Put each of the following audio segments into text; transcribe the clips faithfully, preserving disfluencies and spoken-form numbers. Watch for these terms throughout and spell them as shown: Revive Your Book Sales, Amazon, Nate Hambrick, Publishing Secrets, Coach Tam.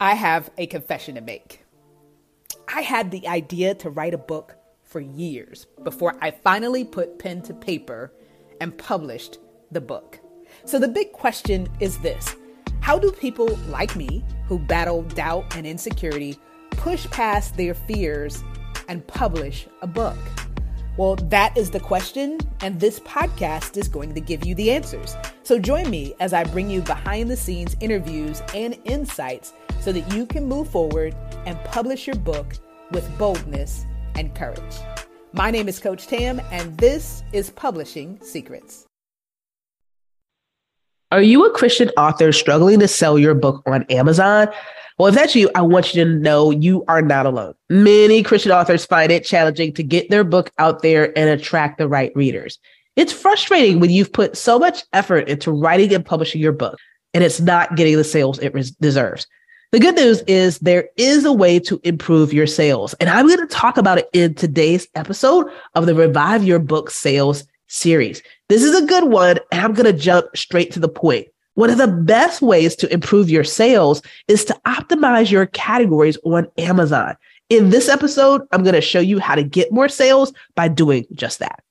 I have a confession to make. I had the idea to write a book for years before I finally put pen to paper and published the book. So the big question is this: how do people like me who battle doubt and insecurity push past their fears and publish a book? Well, that is the question, and this podcast is going to give you the answers. So join me as I bring you behind-the-scenes interviews and insights so that you can move forward and publish your book with boldness and courage. My name is Coach Tam, and this is Publishing Secrets. Are you a Christian author struggling to sell your book on Amazon? Well, if that's you, I want you to know you are not alone. Many Christian authors find it challenging to get their book out there and attract the right readers. It's frustrating when you've put so much effort into writing and publishing your book, and it's not getting the sales it res- deserves. The good news is there is a way to improve your sales, and I'm going to talk about it in today's episode of the Revive Your Book Sales series. This is a good one, and I'm going to jump straight to the point. One of the best ways to improve your sales is to optimize your categories on Amazon. In this episode, I'm going to show you how to get more sales by doing just that.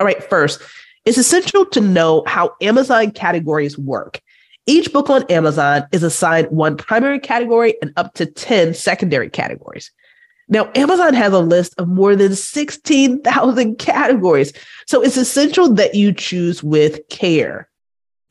All right, first, it's essential to know how Amazon categories work. Each book on Amazon is assigned one primary category and up to ten secondary categories. Now, Amazon has a list of more than sixteen thousand categories, so it's essential that you choose with care.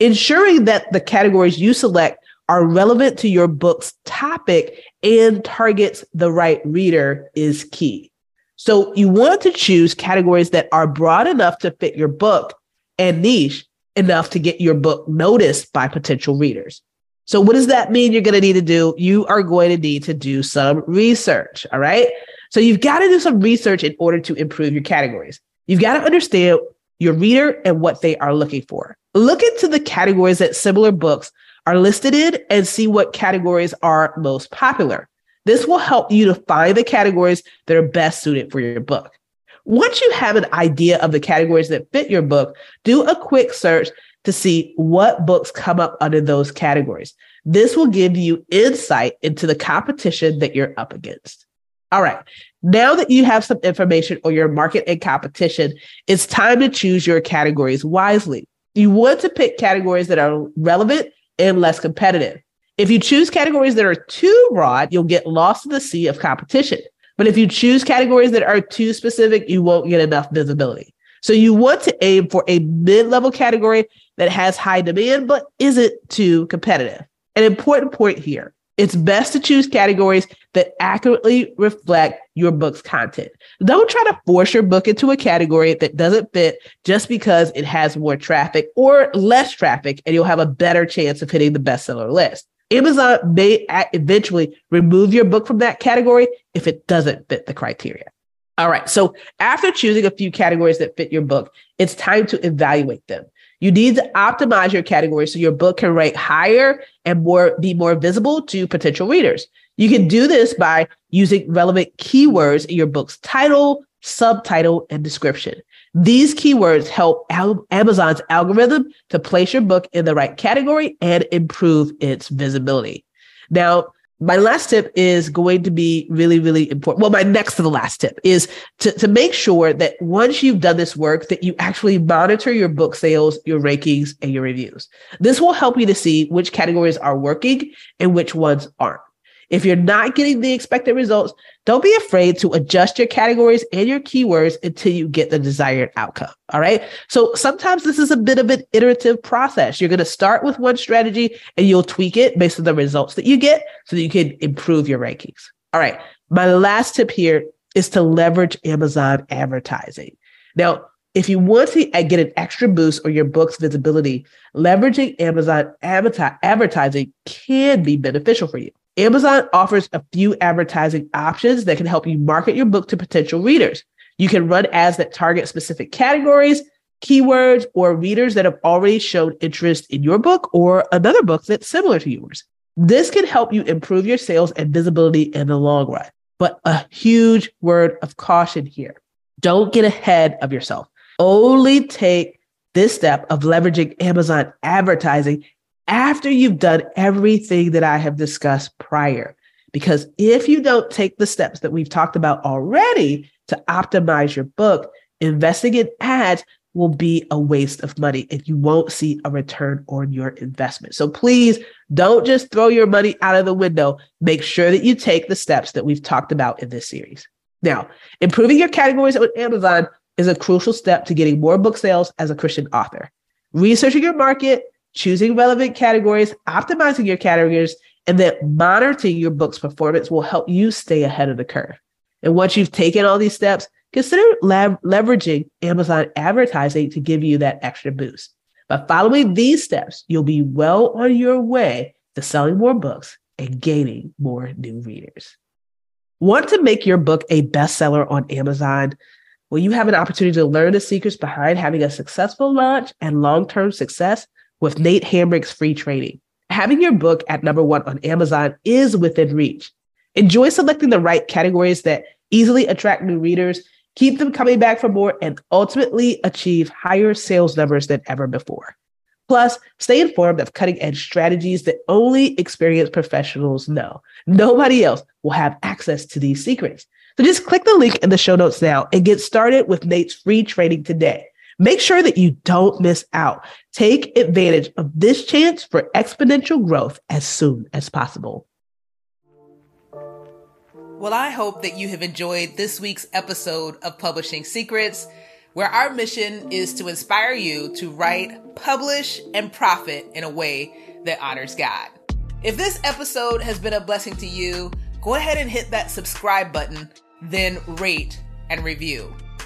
Ensuring that the categories you select are relevant to your book's topic and targets the right reader is key. So you want to choose categories that are broad enough to fit your book and niche enough to get your book noticed by potential readers. So what does that mean you're going to need to do? You are going to need to do some research, all right? So you've got to do some research in order to improve your categories. You've got to understand your reader and what they are looking for. Look into the categories that similar books are listed in and see what categories are most popular. This will help you to find the categories that are best suited for your book. Once you have an idea of the categories that fit your book, do a quick search to see what books come up under those categories. This will give you insight into the competition that you're up against. All right. Now that you have some information on your market and competition, it's time to choose your categories wisely. You want to pick categories that are relevant and less competitive. If you choose categories that are too broad, you'll get lost in the sea of competition. But if you choose categories that are too specific, you won't get enough visibility. So you want to aim for a mid-level category that has high demand but isn't too competitive. An important point here. It's best to choose categories that accurately reflect your book's content. Don't try to force your book into a category that doesn't fit just because it has more traffic or less traffic, and you'll have a better chance of hitting the bestseller list. Amazon may eventually remove your book from that category if it doesn't fit the criteria. All right, so after choosing a few categories that fit your book, it's time to evaluate them. You need to optimize your category so your book can rank higher and more be more visible to potential readers. You can do this by using relevant keywords in your book's title, subtitle, and description. These keywords help al- Amazon's algorithm to place your book in the right category and improve its visibility. Now, my last tip is going to be really, really important. Well, my next to the last tip is to, to make sure that once you've done this work, that you actually monitor your book sales, your rankings, and your reviews. This will help you to see which categories are working and which ones aren't. If you're not getting the expected results, don't be afraid to adjust your categories and your keywords until you get the desired outcome. All right. So sometimes this is a bit of an iterative process. You're going to start with one strategy and you'll tweak it based on the results that you get so that you can improve your rankings. All right. My last tip here is to leverage Amazon advertising. Now, if you want to get an extra boost on your book's visibility, leveraging Amazon advertising can be beneficial for you. Amazon offers a few advertising options that can help you market your book to potential readers. You can run ads that target specific categories, keywords, or readers that have already shown interest in your book or another book that's similar to yours. This can help you improve your sales and visibility in the long run. But a huge word of caution here. Don't get ahead of yourself. Only take this step of leveraging Amazon advertising after you've done everything that I have discussed prior. Because if you don't take the steps that we've talked about already to optimize your book, investing in ads will be a waste of money and you won't see a return on your investment. So please don't just throw your money out of the window. Make sure that you take the steps that we've talked about in this series. Now, improving your categories on Amazon is a crucial step to getting more book sales as a Christian author. Researching your market, choosing relevant categories, optimizing your categories, and then monitoring your book's performance will help you stay ahead of the curve. And once you've taken all these steps, consider lab- leveraging Amazon advertising to give you that extra boost. By following these steps, you'll be well on your way to selling more books and gaining more new readers. Want to make your book a bestseller on Amazon? Well, you have an opportunity to learn the secrets behind having a successful launch and long-term success with Nate Hambrick's free training. Having your book at number one on Amazon is within reach. Enjoy selecting the right categories that easily attract new readers, keep them coming back for more, and ultimately achieve higher sales numbers than ever before. Plus, stay informed of cutting-edge strategies that only experienced professionals know. Nobody else will have access to these secrets. So just click the link in the show notes now and get started with Nate's free training today. Make sure that you don't miss out. Take advantage of this chance for exponential growth as soon as possible. Well, I hope that you have enjoyed this week's episode of Publishing Secrets, where our mission is to inspire you to write, publish, and profit in a way that honors God. If this episode has been a blessing to you, go ahead and hit that subscribe button, then rate and review.